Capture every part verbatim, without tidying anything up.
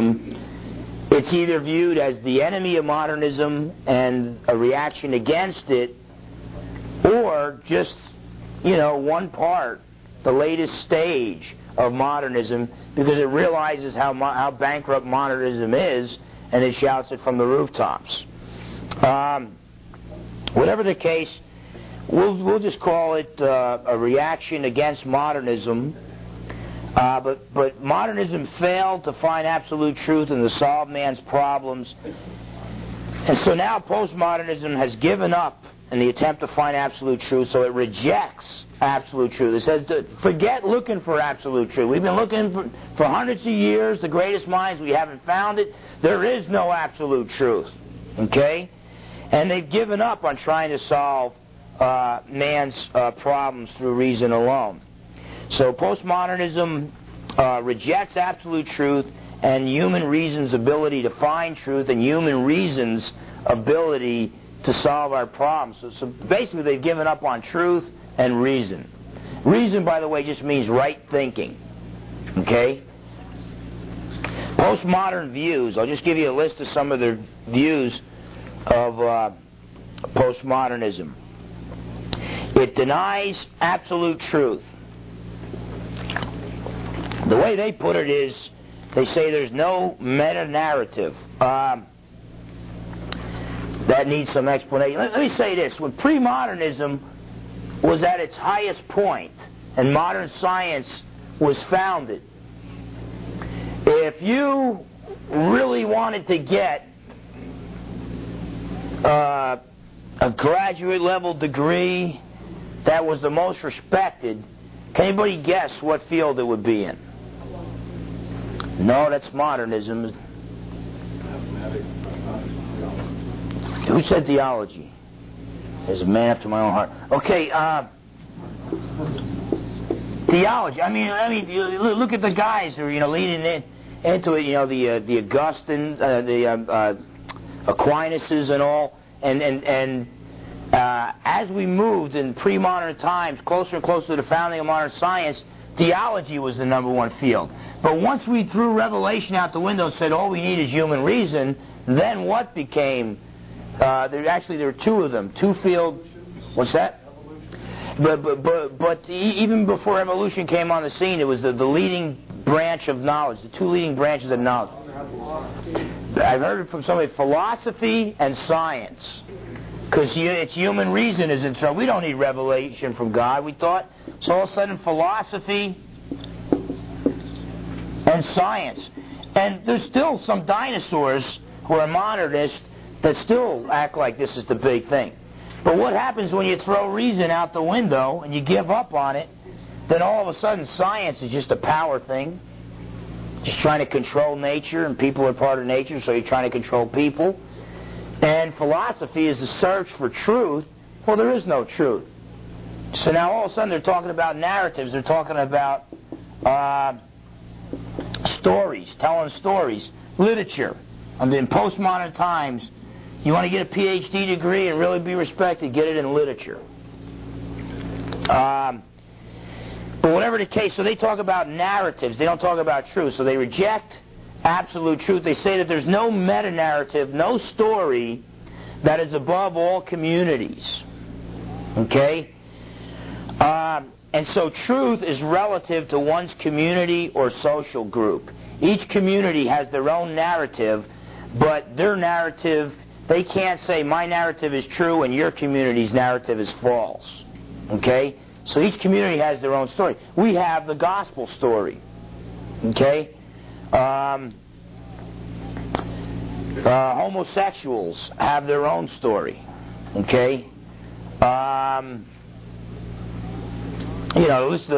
modernism, it's either viewed as the enemy of modernism and a reaction against it, or just, you know, one part, the latest stage of modernism, because it realizes how mo- how bankrupt modernism is, and it shouts it from the rooftops. Um, whatever the case, we'll we'll just call it uh, a reaction against modernism. Uh, but, but modernism failed to find absolute truth and to solve man's problems. And so now postmodernism has given up in the attempt to find absolute truth, so it rejects absolute truth. It says, to forget looking for absolute truth. We've been looking for, for hundreds of years, the greatest minds, we haven't found it. There is no absolute truth. Okay? And they've given up on trying to solve uh, man's uh, problems through reason alone. So postmodernism uh, rejects absolute truth and human reason's ability to find truth and human reason's ability to solve our problems. So, so basically they've given up on truth and reason. Reason, by the way, just means right thinking. Okay? Postmodern views. I'll just give you a list of some of their views of uh, postmodernism. It denies absolute truth. The way they put it is, they say there's no meta-narrative. Um, that needs some explanation. Let, let me say this. When pre-modernism was at its highest point and modern science was founded, if you really wanted to get uh, a graduate-level degree that was the most respected, can anybody guess what field it would be in? No, that's modernism. Who said theology? There's a man after my own heart. Okay, uh, theology. I mean, I mean, look at the guys who are, you know, leading in, into it. You know, the uh, the Augustine, uh, the uh, uh, Aquinases, and all, and and and. Uh, as we moved in pre-modern times, closer and closer to the founding of modern science, theology was the number one field. But once we threw revelation out the window and said all we need is human reason, then what became? Uh, there, actually, there were two of them. Two field. What's that? But, but, but, but even before evolution came on the scene, it was the, the leading branch of knowledge, the two leading branches of knowledge. I've heard it from somebody, philosophy and science. Because it's human reason is in trouble. We don't need revelation from God, we thought. So all of a sudden, philosophy and science. And there's still some dinosaurs who are modernists that still act like this is the big thing. But what happens when you throw reason out the window and you give up on it, then all of a sudden science is just a power thing. Just trying to control nature, and people are part of nature, so you're trying to control people. And philosophy is the search for truth. Well, there is no truth. So now all of a sudden they're talking about narratives. They're talking about uh, stories, telling stories, literature. I mean, in postmodern times, you want to get a P H D degree and really be respected, get it in literature. Um, but whatever the case, so they talk about narratives. They don't talk about truth. So they reject absolute truth. They say that there's no meta-narrative, no story that is above all communities. Okay? Um, and so truth is relative to one's community or social group. Each community has their own narrative, but their narrative, they can't say my narrative is true and your community's narrative is false. Okay? So each community has their own story. We have the gospel story. Okay? Um, uh, homosexuals have their own story, okay? Um, you know, the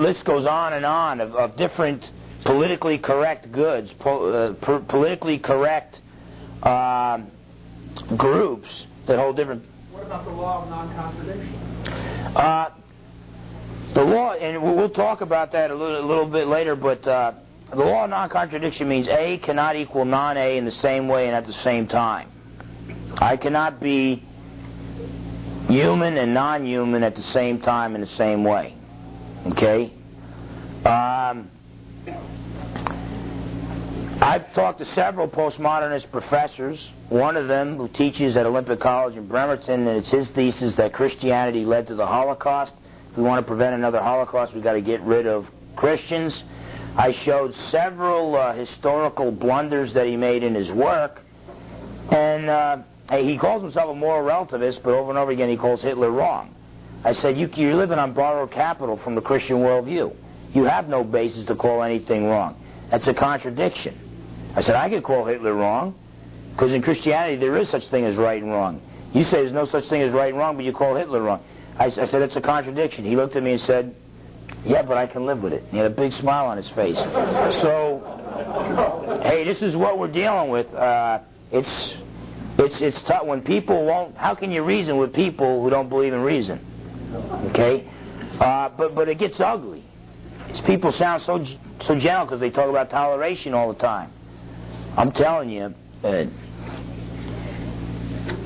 list goes on and on of, of different politically correct goods, po- uh, per- politically correct uh, groups that hold different... What about the law of non-contradiction? Uh, the law, and we'll talk about that a little, a little bit later, but... Uh, The law of non-contradiction means A cannot equal non-A in the same way and at the same time. I cannot be human and non-human at the same time in the same way. Okay? Um, I've talked to several postmodernist professors, one of them who teaches at Olympic College in Bremerton, and it's his thesis that Christianity led to the Holocaust. If we want to prevent another Holocaust, we've got to get rid of Christians. I showed several uh, historical blunders that he made in his work, and uh, he calls himself a moral relativist, but over and over again he calls Hitler wrong. I said, you, you're living on borrowed capital from the Christian worldview. You have no basis to call anything wrong. That's a contradiction. I said, I could call Hitler wrong, because in Christianity there is such thing as right and wrong. You say there's no such thing as right and wrong, but you call Hitler wrong. I, I said, it's a contradiction. He looked at me and said, yeah, but I can live with it. And he had a big smile on his face. So, hey, this is what we're dealing with. Uh, it's it's it's tough. When people won't, how can you reason with people who don't believe in reason? Okay? Uh, but, but it gets ugly. It's people sound so, so gentle because they talk about toleration all the time. I'm telling you, uh,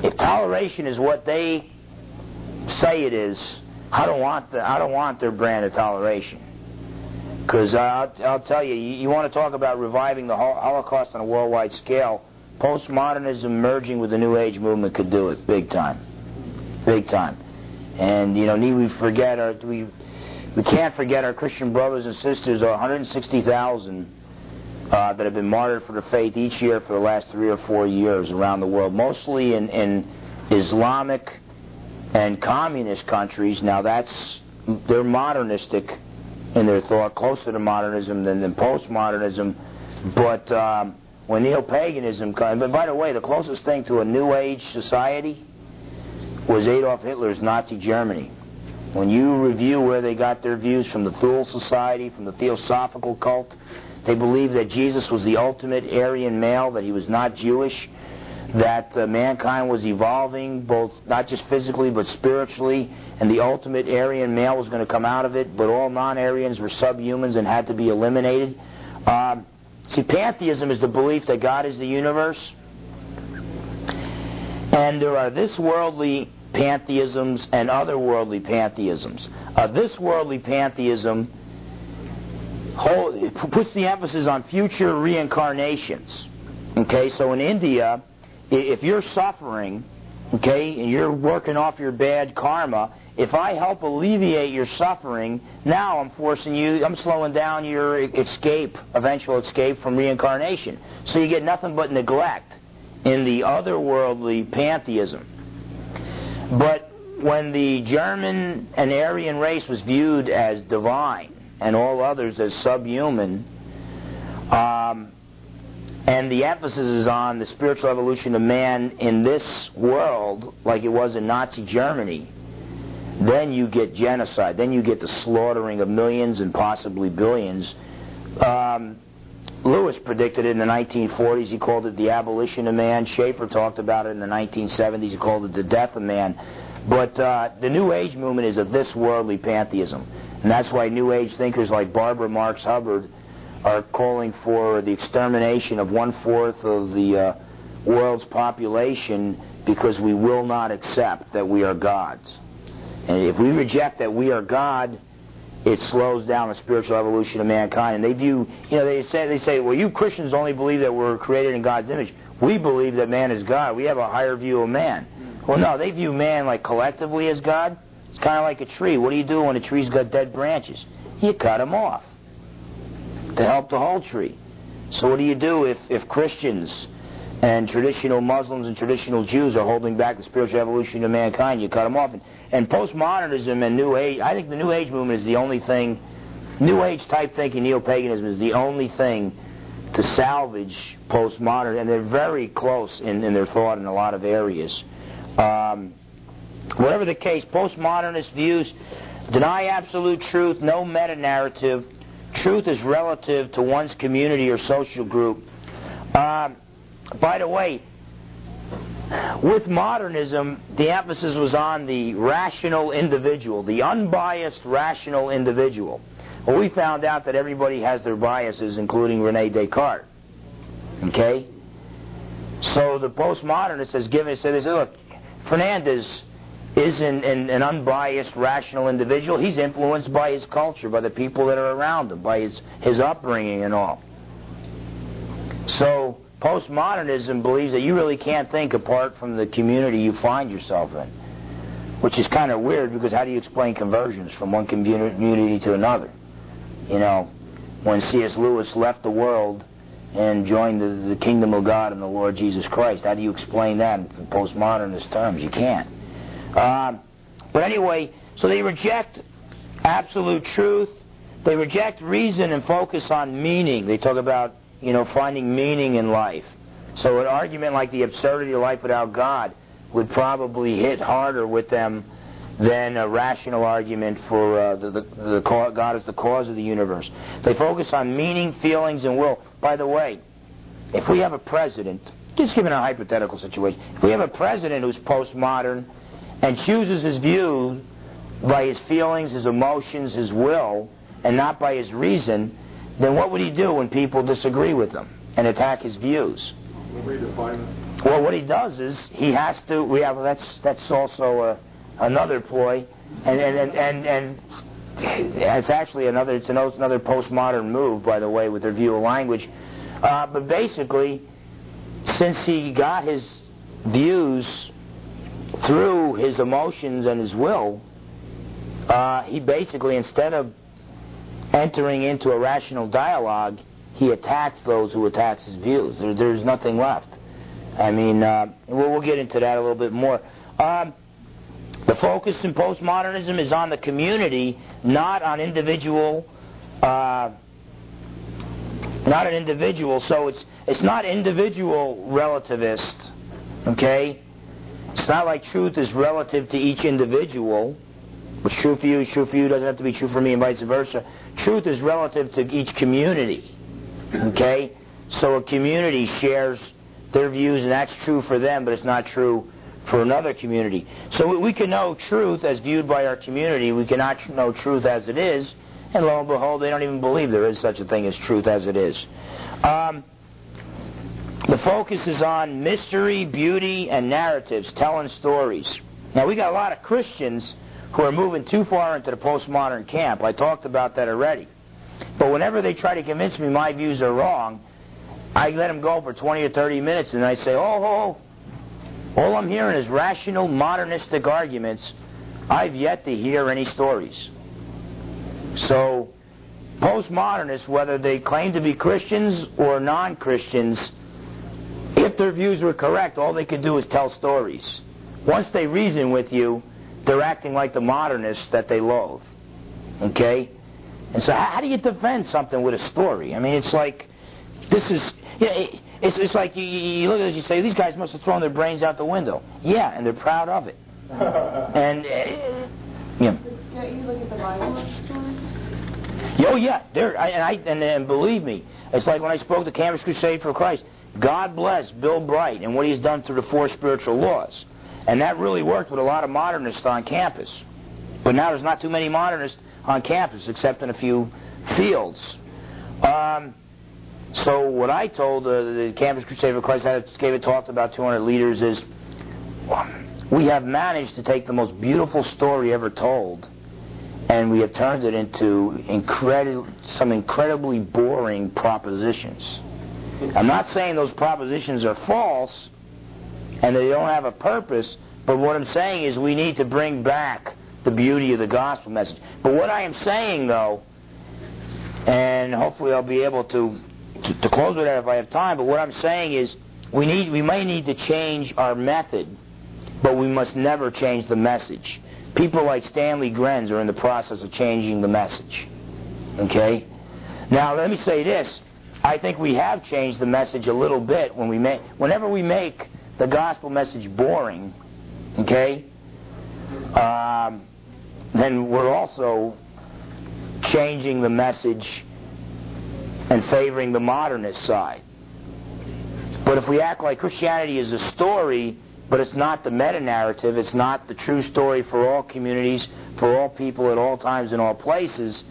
if toleration is what they say it is, I don't want the, I don't want their brand of toleration. Because I'll, I'll tell you, you, you want to talk about reviving the Holocaust on a worldwide scale, postmodernism merging with the New Age movement could do it, big time. Big time. And, you know, need we forget, our, we, we can't forget our Christian brothers and sisters, one hundred sixty thousand Uh, that have been martyred for the faith each year for the last three or four years around the world, mostly in, in Islamic and communist countries. Now that's, they're modernistic in their thought, closer to modernism than, than postmodernism. But um, when neo-paganism comes, but by the way, the closest thing to a New Age society was Adolf Hitler's Nazi Germany. When you review where they got their views from the Thule Society, from the Theosophical Cult, they believed that Jesus was the ultimate Aryan male, that he was not Jewish, that uh, mankind was evolving, both not just physically but spiritually, and the ultimate Aryan male was going to come out of it, but all non-Aryans were subhumans and had to be eliminated. Um, see, pantheism is the belief that God is the universe, and there are this worldly pantheisms and other worldly pantheisms. Uh, this worldly pantheism Whole, it puts the emphasis on future reincarnations. Okay, so in India, if you're suffering, okay, and you're working off your bad karma, if I help alleviate your suffering, now I'm forcing you, I'm slowing down your escape, eventual escape from reincarnation. So you get nothing but neglect in the otherworldly pantheism. But when the German and Aryan race was viewed as divine, and all others as subhuman, um, and the emphasis is on the spiritual evolution of man in this world, like it was in Nazi Germany, then you get genocide, then you get the slaughtering of millions and possibly billions. Um, Lewis predicted it in the nineteen forties, he called it the abolition of man. Schaeffer talked about it in the nineteen seventies, he called it the death of man. But uh, the New Age movement is a this worldly pantheism. And that's why New Age thinkers like Barbara Marx Hubbard are calling for the extermination of one-fourth of the uh, world's population because we will not accept that we are gods. And if we reject that we are God, it slows down the spiritual evolution of mankind. And they view, you know, they say, they say, well, you Christians only believe that we're created in God's image. We believe that man is God. We have a higher view of man. Well, no, they view man like collectively as God. It's kind of like a tree. What do you do when a tree's got dead branches? You cut them off to help the whole tree. So what do you do if, if Christians and traditional Muslims and traditional Jews are holding back the spiritual evolution of mankind? You cut them off. And, and postmodernism and New Age, I think the New Age movement is the only thing, New Age type thinking, neo-paganism is the only thing to salvage postmodern, and they're very close in, in their thought in a lot of areas. Um, whatever the case, postmodernist views deny absolute truth, no meta-narrative. Truth is relative to one's community or social group. Uh, by the way, with modernism, the emphasis was on the rational individual, the unbiased rational individual. Well, we found out that everybody has their biases, including René Descartes. Okay? So the postmodernists has given, said, look, Fernandez is an, an, an unbiased, rational individual. He's influenced by his culture, by the people that are around him, by his, his upbringing and all. So postmodernism believes that you really can't think apart from the community you find yourself in, which is kind of weird, because how do you explain conversions from one community to another? You know, when C S Lewis left the world and joined the, the kingdom of God and the Lord Jesus Christ, how do you explain that in postmodernist terms? You can't. Uh, but anyway, so they reject absolute truth. They reject reason and focus on meaning. They talk about, you know, finding meaning in life. So an argument like the absurdity of life without God would probably hit harder with them than a rational argument for uh, the, the, the God is the cause of the universe. They focus on meaning, feelings, and will. By the way, if we have a president, just given a hypothetical situation, if we have a president who's postmodern and chooses his view by his feelings, his emotions, his will, and not by his reason, then what would he do when people disagree with him and attack his views? Well, what he does is he has to. We have that's that's also a, another ploy, and and and and, and it's actually another. It's another postmodern move, by the way, with their view of language. Uh, but basically, since he got his views through his emotions and his will, uh, he basically, instead of entering into a rational dialogue, he attacks those who attack his views. There, there's nothing left. I mean, uh, we'll, we'll get into that a little bit more. Um, the focus in postmodernism is on the community, not on individual, uh, not an individual. So it's it's not individual relativist. Okay, it's not like truth is relative to each individual. What's true for you is true for you, doesn't have to be true for me, and vice versa. Truth is relative to each community, okay? So a community shares their views, and that's true for them, but it's not true for another community. So we can know truth as viewed by our community. We cannot know truth as it is, and lo and behold, they don't even believe there is such a thing as truth as it is. Um, the focus is on mystery, beauty, and narratives, telling stories. Now, we got a lot of Christians who are moving too far into the postmodern camp. I talked about that already. But whenever they try to convince me my views are wrong, I let them go for twenty or thirty minutes, and I say, oh, oh, oh, all I'm hearing is rational, modernistic arguments. I've yet to hear any stories. So postmodernists, whether they claim to be Christians or non-Christians, if their views were correct, all they could do is tell stories. Once they reason with you, they're acting like the modernists that they loathe, okay? And so how, how do you defend something with a story? I mean, it's like, this is, you know, it, it's, it's like you, you look at this, you say, these guys must have thrown their brains out the window. Yeah, and they're proud of it. and, uh, yeah. Don't you look at the Bible story? Oh, yeah, there, I, and, I, and, and believe me, it's like when I spoke to Campus Crusade for Christ, God bless Bill Bright and what he's done through the Four Spiritual Laws. And that really worked with a lot of modernists on campus. But now there's not too many modernists on campus, except in a few fields. Um, so what I told uh, the Campus Crusade for Christ, I gave a talk to about two hundred leaders, is we have managed to take the most beautiful story ever told, and we have turned it into incredi- some incredibly boring propositions. I'm not saying those propositions are false, and they don't have a purpose, but what I'm saying is we need to bring back the beauty of the gospel message. But what I am saying, though, and hopefully I'll be able to, to, to close with that if I have time, but what I'm saying is we need, we may need to change our method, but we must never change the message. People like Stanley Grenz are in the process of changing the message. Okay? Now, let me say this. I think we have changed the message a little bit when we make, whenever we make the gospel message boring, okay, um, then we're also changing the message and favoring the modernist side. But if we act like Christianity is a story, but it's not the meta-narrative, it's not the true story for all communities, for all people at all times and all places,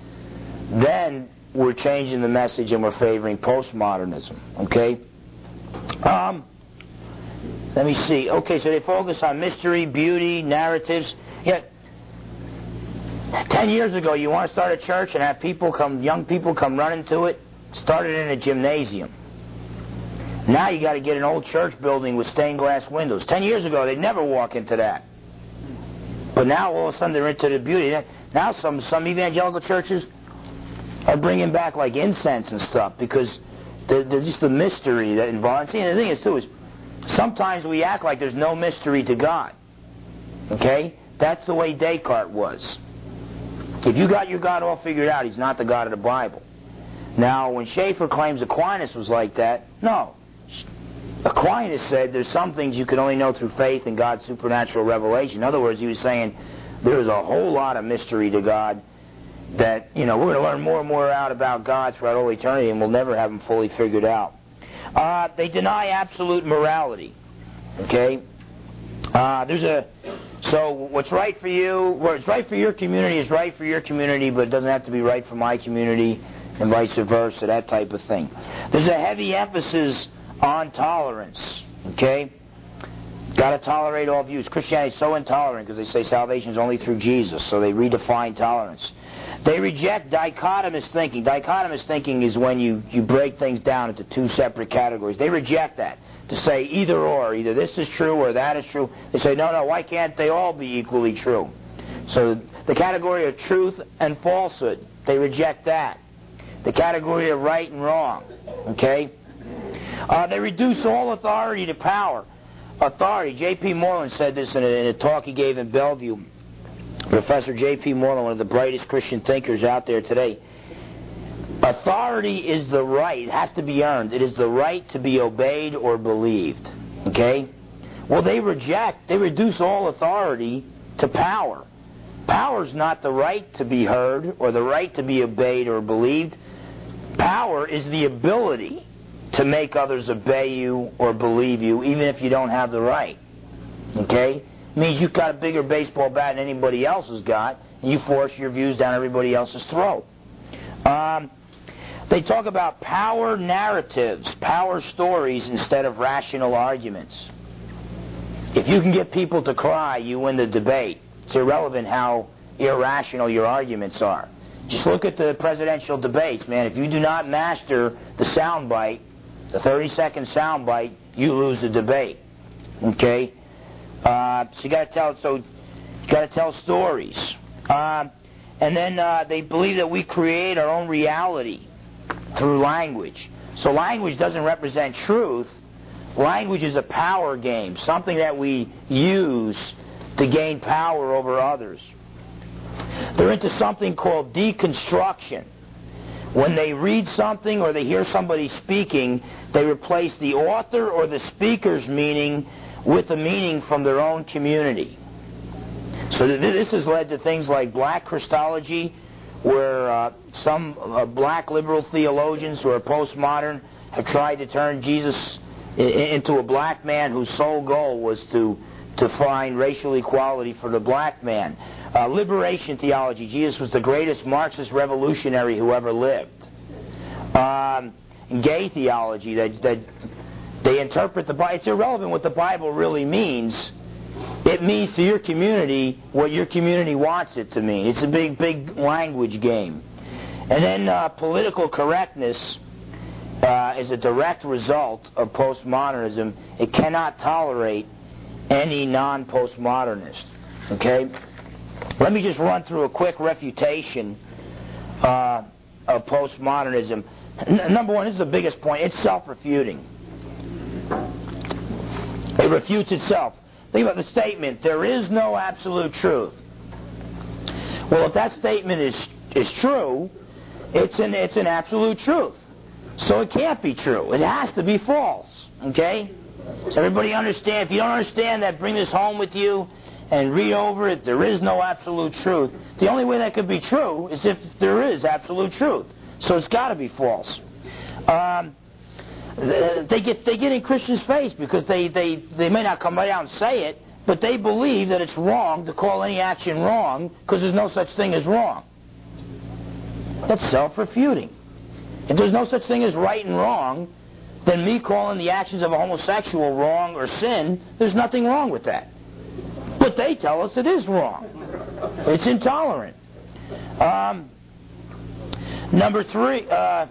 then we're changing the message and we're favoring postmodernism, okay? Um... Let me see. Okay, so they focus on mystery, beauty, narratives. Yet, ten years ago, you want to start a church and have people come, young people come running to it, start it in a gymnasium. Now you got to get an old church building with stained glass windows. Ten years ago, they'd never walk into that. But now all of a sudden they're into the beauty. Now some some evangelical churches are bringing back like incense and stuff because they're, they're just the mystery that involves. See, and the thing is too is sometimes we act like there's no mystery to God. Okay, that's the way Descartes was. If you got your God all figured out, he's not the God of the Bible. Now, when Schaeffer claims Aquinas was like that, no. Aquinas said there's some things you can only know through faith and God's supernatural revelation. In other words, he was saying there's a whole lot of mystery to God that, you know, we're going to learn more and more out about God throughout all eternity and we'll never have them fully figured out. Uh, they deny absolute morality. Okay? Uh, there's a... So what's right for you, what's right for your community is right for your community, but it doesn't have to be right for my community and vice versa, that type of thing. There's a heavy emphasis on tolerance, okay? Got to tolerate all views. Christianity is so intolerant because they say salvation is only through Jesus, so they redefine tolerance. They reject dichotomous thinking. Dichotomous thinking is when you, you break things down into two separate categories. They reject that, to say either or, either this is true or that is true. They say, no, no, why can't they all be equally true? So the category of truth and falsehood, they reject that. The category of right and wrong, okay? Uh, they reduce all authority to power. Authority, J P Moreland said this in a, in a talk he gave in Bellevue. Professor J P Moreland, one of the brightest Christian thinkers out there today. Authority is the right. It has to be earned. It is the right to be obeyed or believed. Okay? Well, they reject, they reduce all authority to power. Power's not the right to be heard or the right to be obeyed or believed. Power is the ability to make others obey you or believe you, even if you don't have the right. Okay? It means you've got a bigger baseball bat than anybody else has got, and you force your views down everybody else's throat. Um, they talk about power narratives, power stories, instead of rational arguments. If you can get people to cry, you win the debate. It's irrelevant how irrational your arguments are. Just look at the presidential debates, man. If you do not master the soundbite, the thirty-second soundbite, you lose the debate. Okay? Uh, so you got to tell. So you got to tell stories, uh, and then uh, they believe that we create our own reality through language. So language doesn't represent truth. Language is a power game, something that we use to gain power over others. They're into something called deconstruction. When they read something or they hear somebody speaking, they replace the author or the speaker's meaning with the meaning from their own community. So th- this has led to things like black Christology, where uh, some uh, black liberal theologians who are postmodern have tried to turn Jesus i- into a black man whose sole goal was to, to find racial equality for the black man. Uh, liberation theology, Jesus was the greatest Marxist revolutionary who ever lived. Um, gay theology, that... that They interpret the Bible. It's irrelevant what the Bible really means. It means to your community what your community wants it to mean. It's a big, big language game. And then uh, political correctness uh, is a direct result of postmodernism. It cannot tolerate any non-postmodernist. Okay? Let me just run through a quick refutation uh, of postmodernism. N- number one, this is the biggest point. It's self-refuting. It refutes itself. Think about the statement, there is no absolute truth. Well, if that statement is is true, it's an it's an absolute truth. So it can't be true. It has to be false. Okay? So everybody understand. If you don't understand that, bring this home with you and read over it. There is no absolute truth. The only way that could be true is if there is absolute truth. So it's got to be false. Um... They get they get in Christians' face because they, they, they may not come right out and say it, but they believe that it's wrong to call any action wrong because there's no such thing as wrong. That's self-refuting. If there's no such thing as right and wrong, then me calling the actions of a homosexual wrong or sin, there's nothing wrong with that. But they tell us it is wrong. It's intolerant. Um, number three... Uh,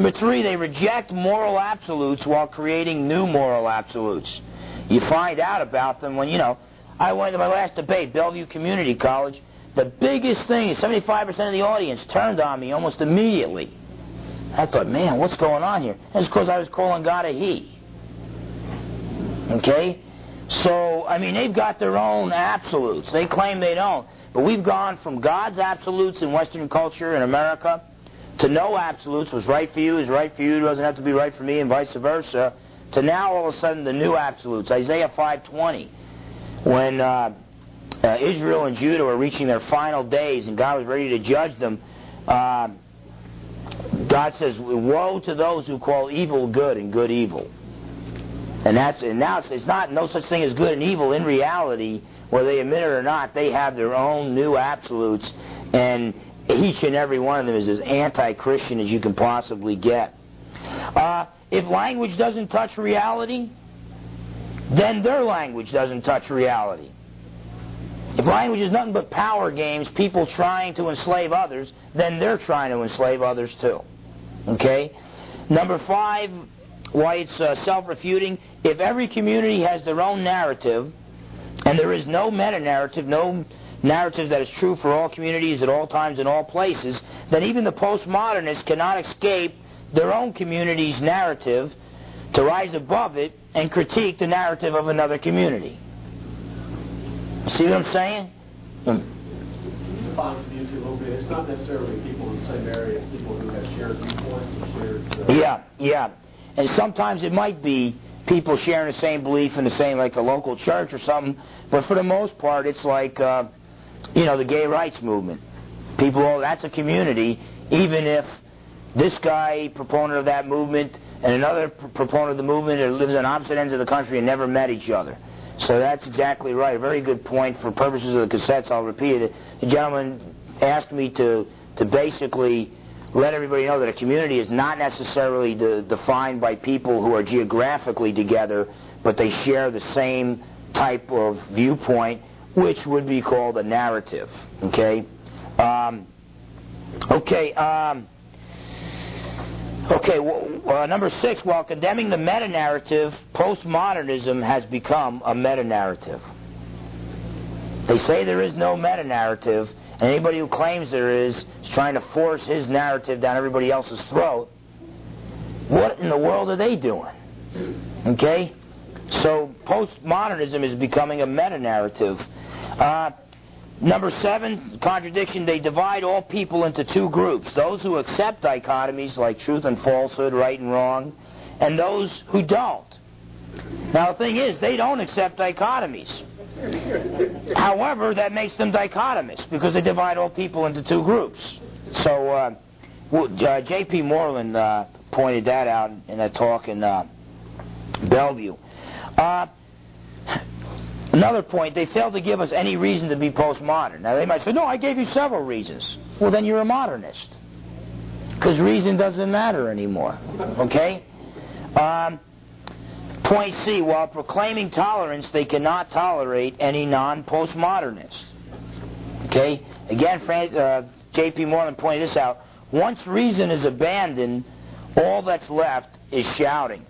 Number three, they reject moral absolutes while creating new moral absolutes. You find out about them when, you know, I went to my last debate, Bellevue Community College. The biggest thing is seventy-five percent of the audience turned on me almost immediately. I thought, man, what's going on here? That's because I was calling God a he. Okay? So, I mean, they've got their own absolutes. They claim they don't. But we've gone from God's absolutes in Western culture in America to no absolutes. What's right for you is right for you. It doesn't have to be right for me, and vice versa. To now, all of a sudden, the new absolutes. Isaiah five twenty. When uh, uh, Israel and Judah were reaching their final days and God was ready to judge them, uh, God says, woe to those who call evil good and good evil. And that's and now it's, it's not no such thing as good and evil. In reality, whether they admit it or not, they have their own new absolutes, and each and every one of them is as anti-Christian as you can possibly get. Uh, if language doesn't touch reality, then their language doesn't touch reality. If language is nothing but power games, people trying to enslave others, then they're trying to enslave others too. Okay? Number five, why it's uh, self-refuting. If every community has their own narrative, and there is no meta-narrative, no narrative that is true for all communities at all times and all places, then even the postmodernists cannot escape their own community's narrative to rise above it and critique the narrative of another community. See what I'm saying? It's not necessarily people in the same area, people who have shared viewpoints and shared... Yeah, yeah. And sometimes it might be people sharing the same belief in the same, like a local church or something, but for the most part, it's like, uh, you know, the gay rights movement. People, oh, that's a community, even if this guy, proponent of that movement, and another pr- proponent of the movement that lives on opposite ends of the country and never met each other. So that's exactly right. A very good point. For purposes of the cassettes, I'll repeat it. The gentleman asked me to, to basically let everybody know that a community is not necessarily de- defined by people who are geographically together, but they share the same type of viewpoint, which would be called a narrative. Okay? Um, okay, um... Okay, well, uh, number six, while condemning the meta-narrative, postmodernism has become a meta-narrative. They say there is no meta-narrative, and anybody who claims there is is trying to force his narrative down everybody else's throat. What in the world are they doing? Okay? So postmodernism is becoming a meta-narrative. Uh, Number seven, contradiction. They divide all people into two groups. Those who accept dichotomies like truth and falsehood, right and wrong, and those who don't. Now, the thing is, they don't accept dichotomies. However, that makes them dichotomists because they divide all people into two groups. So, uh, uh, J P Moreland uh, pointed that out in a talk in uh, Bellevue. Uh, Another point, they fail to give us any reason to be postmodern. Now, they might say, no, I gave you several reasons. Well, then you're a modernist. Because reason doesn't matter anymore. Okay? Um, point C, while proclaiming tolerance, they cannot tolerate any non-postmodernist. Okay? Again, Fran- uh, J P Moreland pointed this out. Once reason is abandoned, all that's left is shouting.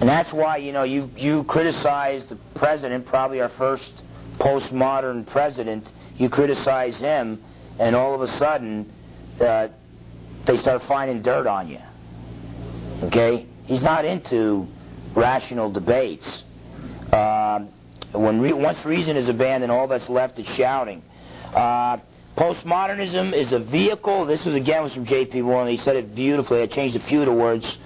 And that's why, you know, you, you criticize the president, probably our first postmodern president. You criticize him, and all of a sudden, uh, they start finding dirt on you. Okay? He's not into rational debates. Uh, when re- once reason is abandoned, all that's left is shouting. Uh, postmodernism is a vehicle. This is, again, was from J P Moreland. He said it beautifully. I changed a few of the words.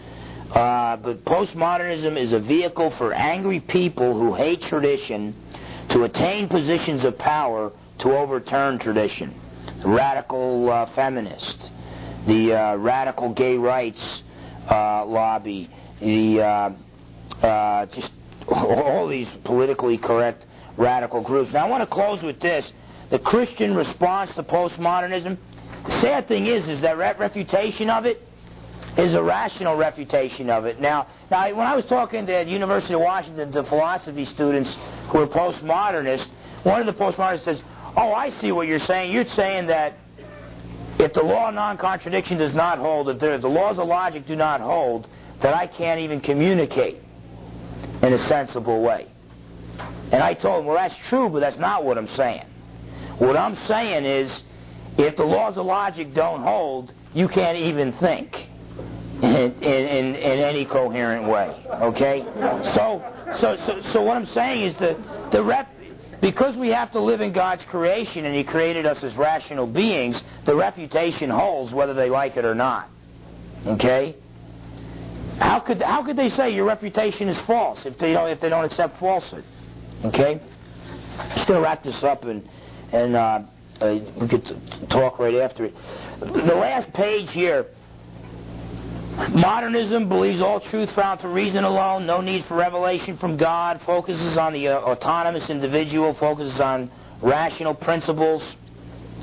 Uh, but postmodernism is a vehicle for angry people who hate tradition to attain positions of power to overturn tradition. The radical uh, feminist, the uh, radical gay rights uh, lobby, the uh, uh, just all these politically correct radical groups. Now I want to close with this. The Christian response to postmodernism, the sad thing is, is that re- refutation of it is a rational refutation of it. Now, now, when I was talking to the University of Washington to philosophy students who are postmodernists, one of the postmodernists says, oh, I see what you're saying. You're saying that if the law of non-contradiction does not hold, if the laws of logic do not hold, then I can't even communicate in a sensible way. And I told him, well, that's true, but that's not what I'm saying. What I'm saying is, if the laws of logic don't hold, you can't even think in, in, in any coherent way. Okay? So, so, so, so what I'm saying is the the rep. Because we have to live in God's creation and He created us as rational beings, the refutation holds whether they like it or not. Okay? How could how could they say your refutation is false if they don't if they don't accept falsehood? Okay? Let's gonna wrap this up and and uh, uh, we could t- talk right after it. The last page here. Modernism believes all truth found through reason alone, no need for revelation from God, focuses on the uh, autonomous individual, focuses on rational principles.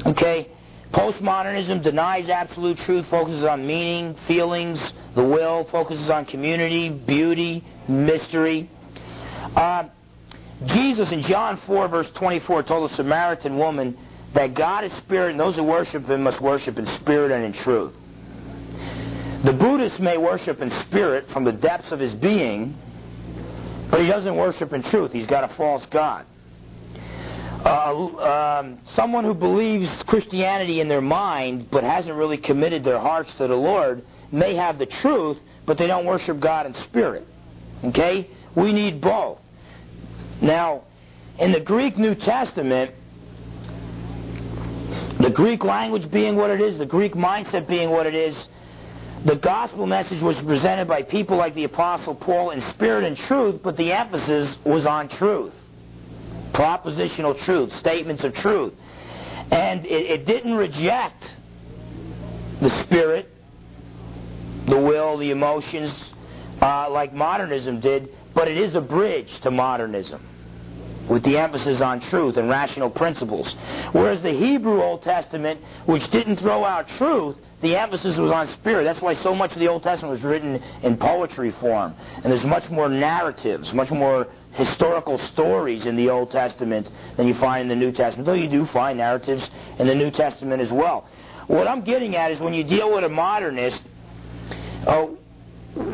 Okay? Postmodernism denies absolute truth, focuses on meaning, feelings, the will, focuses on community, beauty, mystery. Uh, Jesus in John four, verse twenty-four, told the Samaritan woman that God is spirit and those who worship Him must worship in spirit and in truth. The Buddhist may worship in spirit from the depths of his being, but he doesn't worship in truth. He's got a false God. Uh, um, someone who believes Christianity in their mind but hasn't really committed their hearts to the Lord may have the truth, but they don't worship God in spirit. Okay? We need both. Now, in the Greek New Testament, the Greek language being what it is, the Greek mindset being what it is, the gospel message was presented by people like the Apostle Paul in spirit and truth, but the emphasis was on truth. Propositional truth, statements of truth. And it, it didn't reject the spirit, the will, the emotions, uh, like modernism did, but it is a bridge to modernism with the emphasis on truth and rational principles. Whereas the Hebrew Old Testament, which didn't throw out truth, the emphasis was on spirit. That's why so much of the Old Testament was written in poetry form. And there's much more narratives, much more historical stories in the Old Testament than you find in the New Testament, though you do find narratives in the New Testament as well. What I'm getting at is when you deal with a modernist, oh,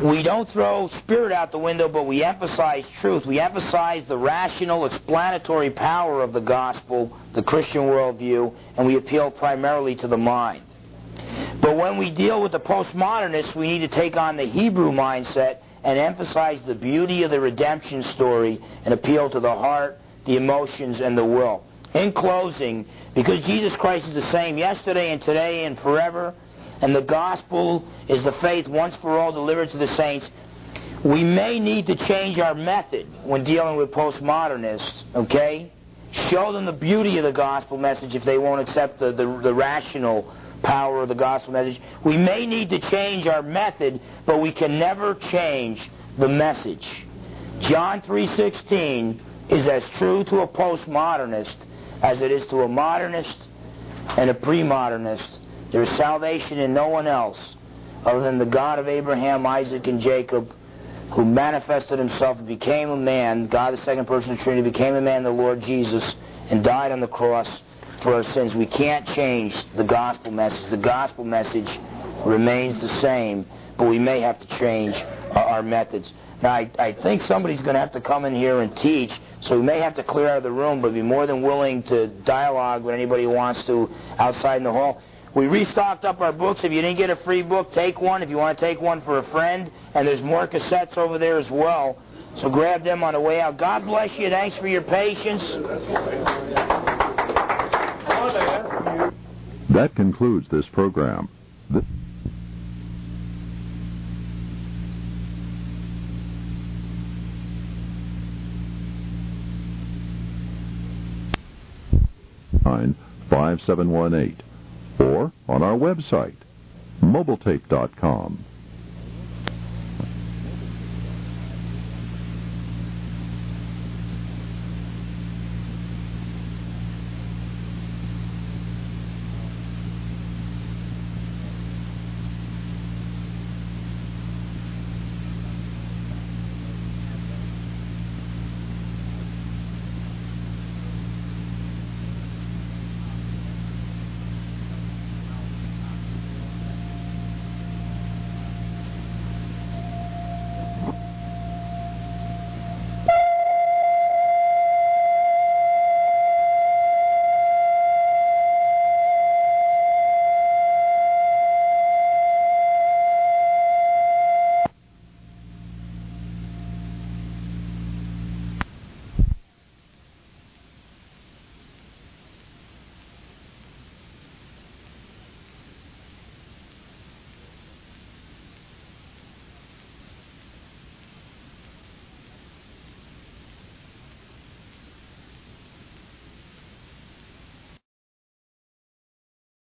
we don't throw spirit out the window, but we emphasize truth. We emphasize the rational, explanatory power of the gospel, the Christian worldview, and we appeal primarily to the mind. But when we deal with the postmodernists, we need to take on the Hebrew mindset and emphasize the beauty of the redemption story and appeal to the heart, the emotions, and the will. In closing, because Jesus Christ is the same yesterday and today and forever, and the gospel is the faith once for all delivered to the saints, we may need to change our method when dealing with postmodernists, okay? Show them the beauty of the gospel message if they won't accept the, the, the rational power of the gospel message. We may need to change our method, but we can never change the message. John three sixteen is as true to a postmodernist as it is to a modernist and a pre-modernist. There is salvation in no one else other than the God of Abraham, Isaac, and Jacob, who manifested himself and became a man. God, the second person of the Trinity, became a man, the Lord Jesus, and died on the cross for our sins. We can't change the gospel message. The gospel message remains the same, but we may have to change our methods. Now, I, I think somebody's going to have to come in here and teach, so we may have to clear out of the room, but be more than willing to dialogue with anybody who wants to outside in the hall. We restocked up our books. If you didn't get a free book, take one. If you want to take one for a friend, and there's more cassettes over there as well, so grab them on the way out. God bless you. Thanks for your patience. That concludes this program. Th- nine five seven one eight or on our website, Mobil Tape dot com.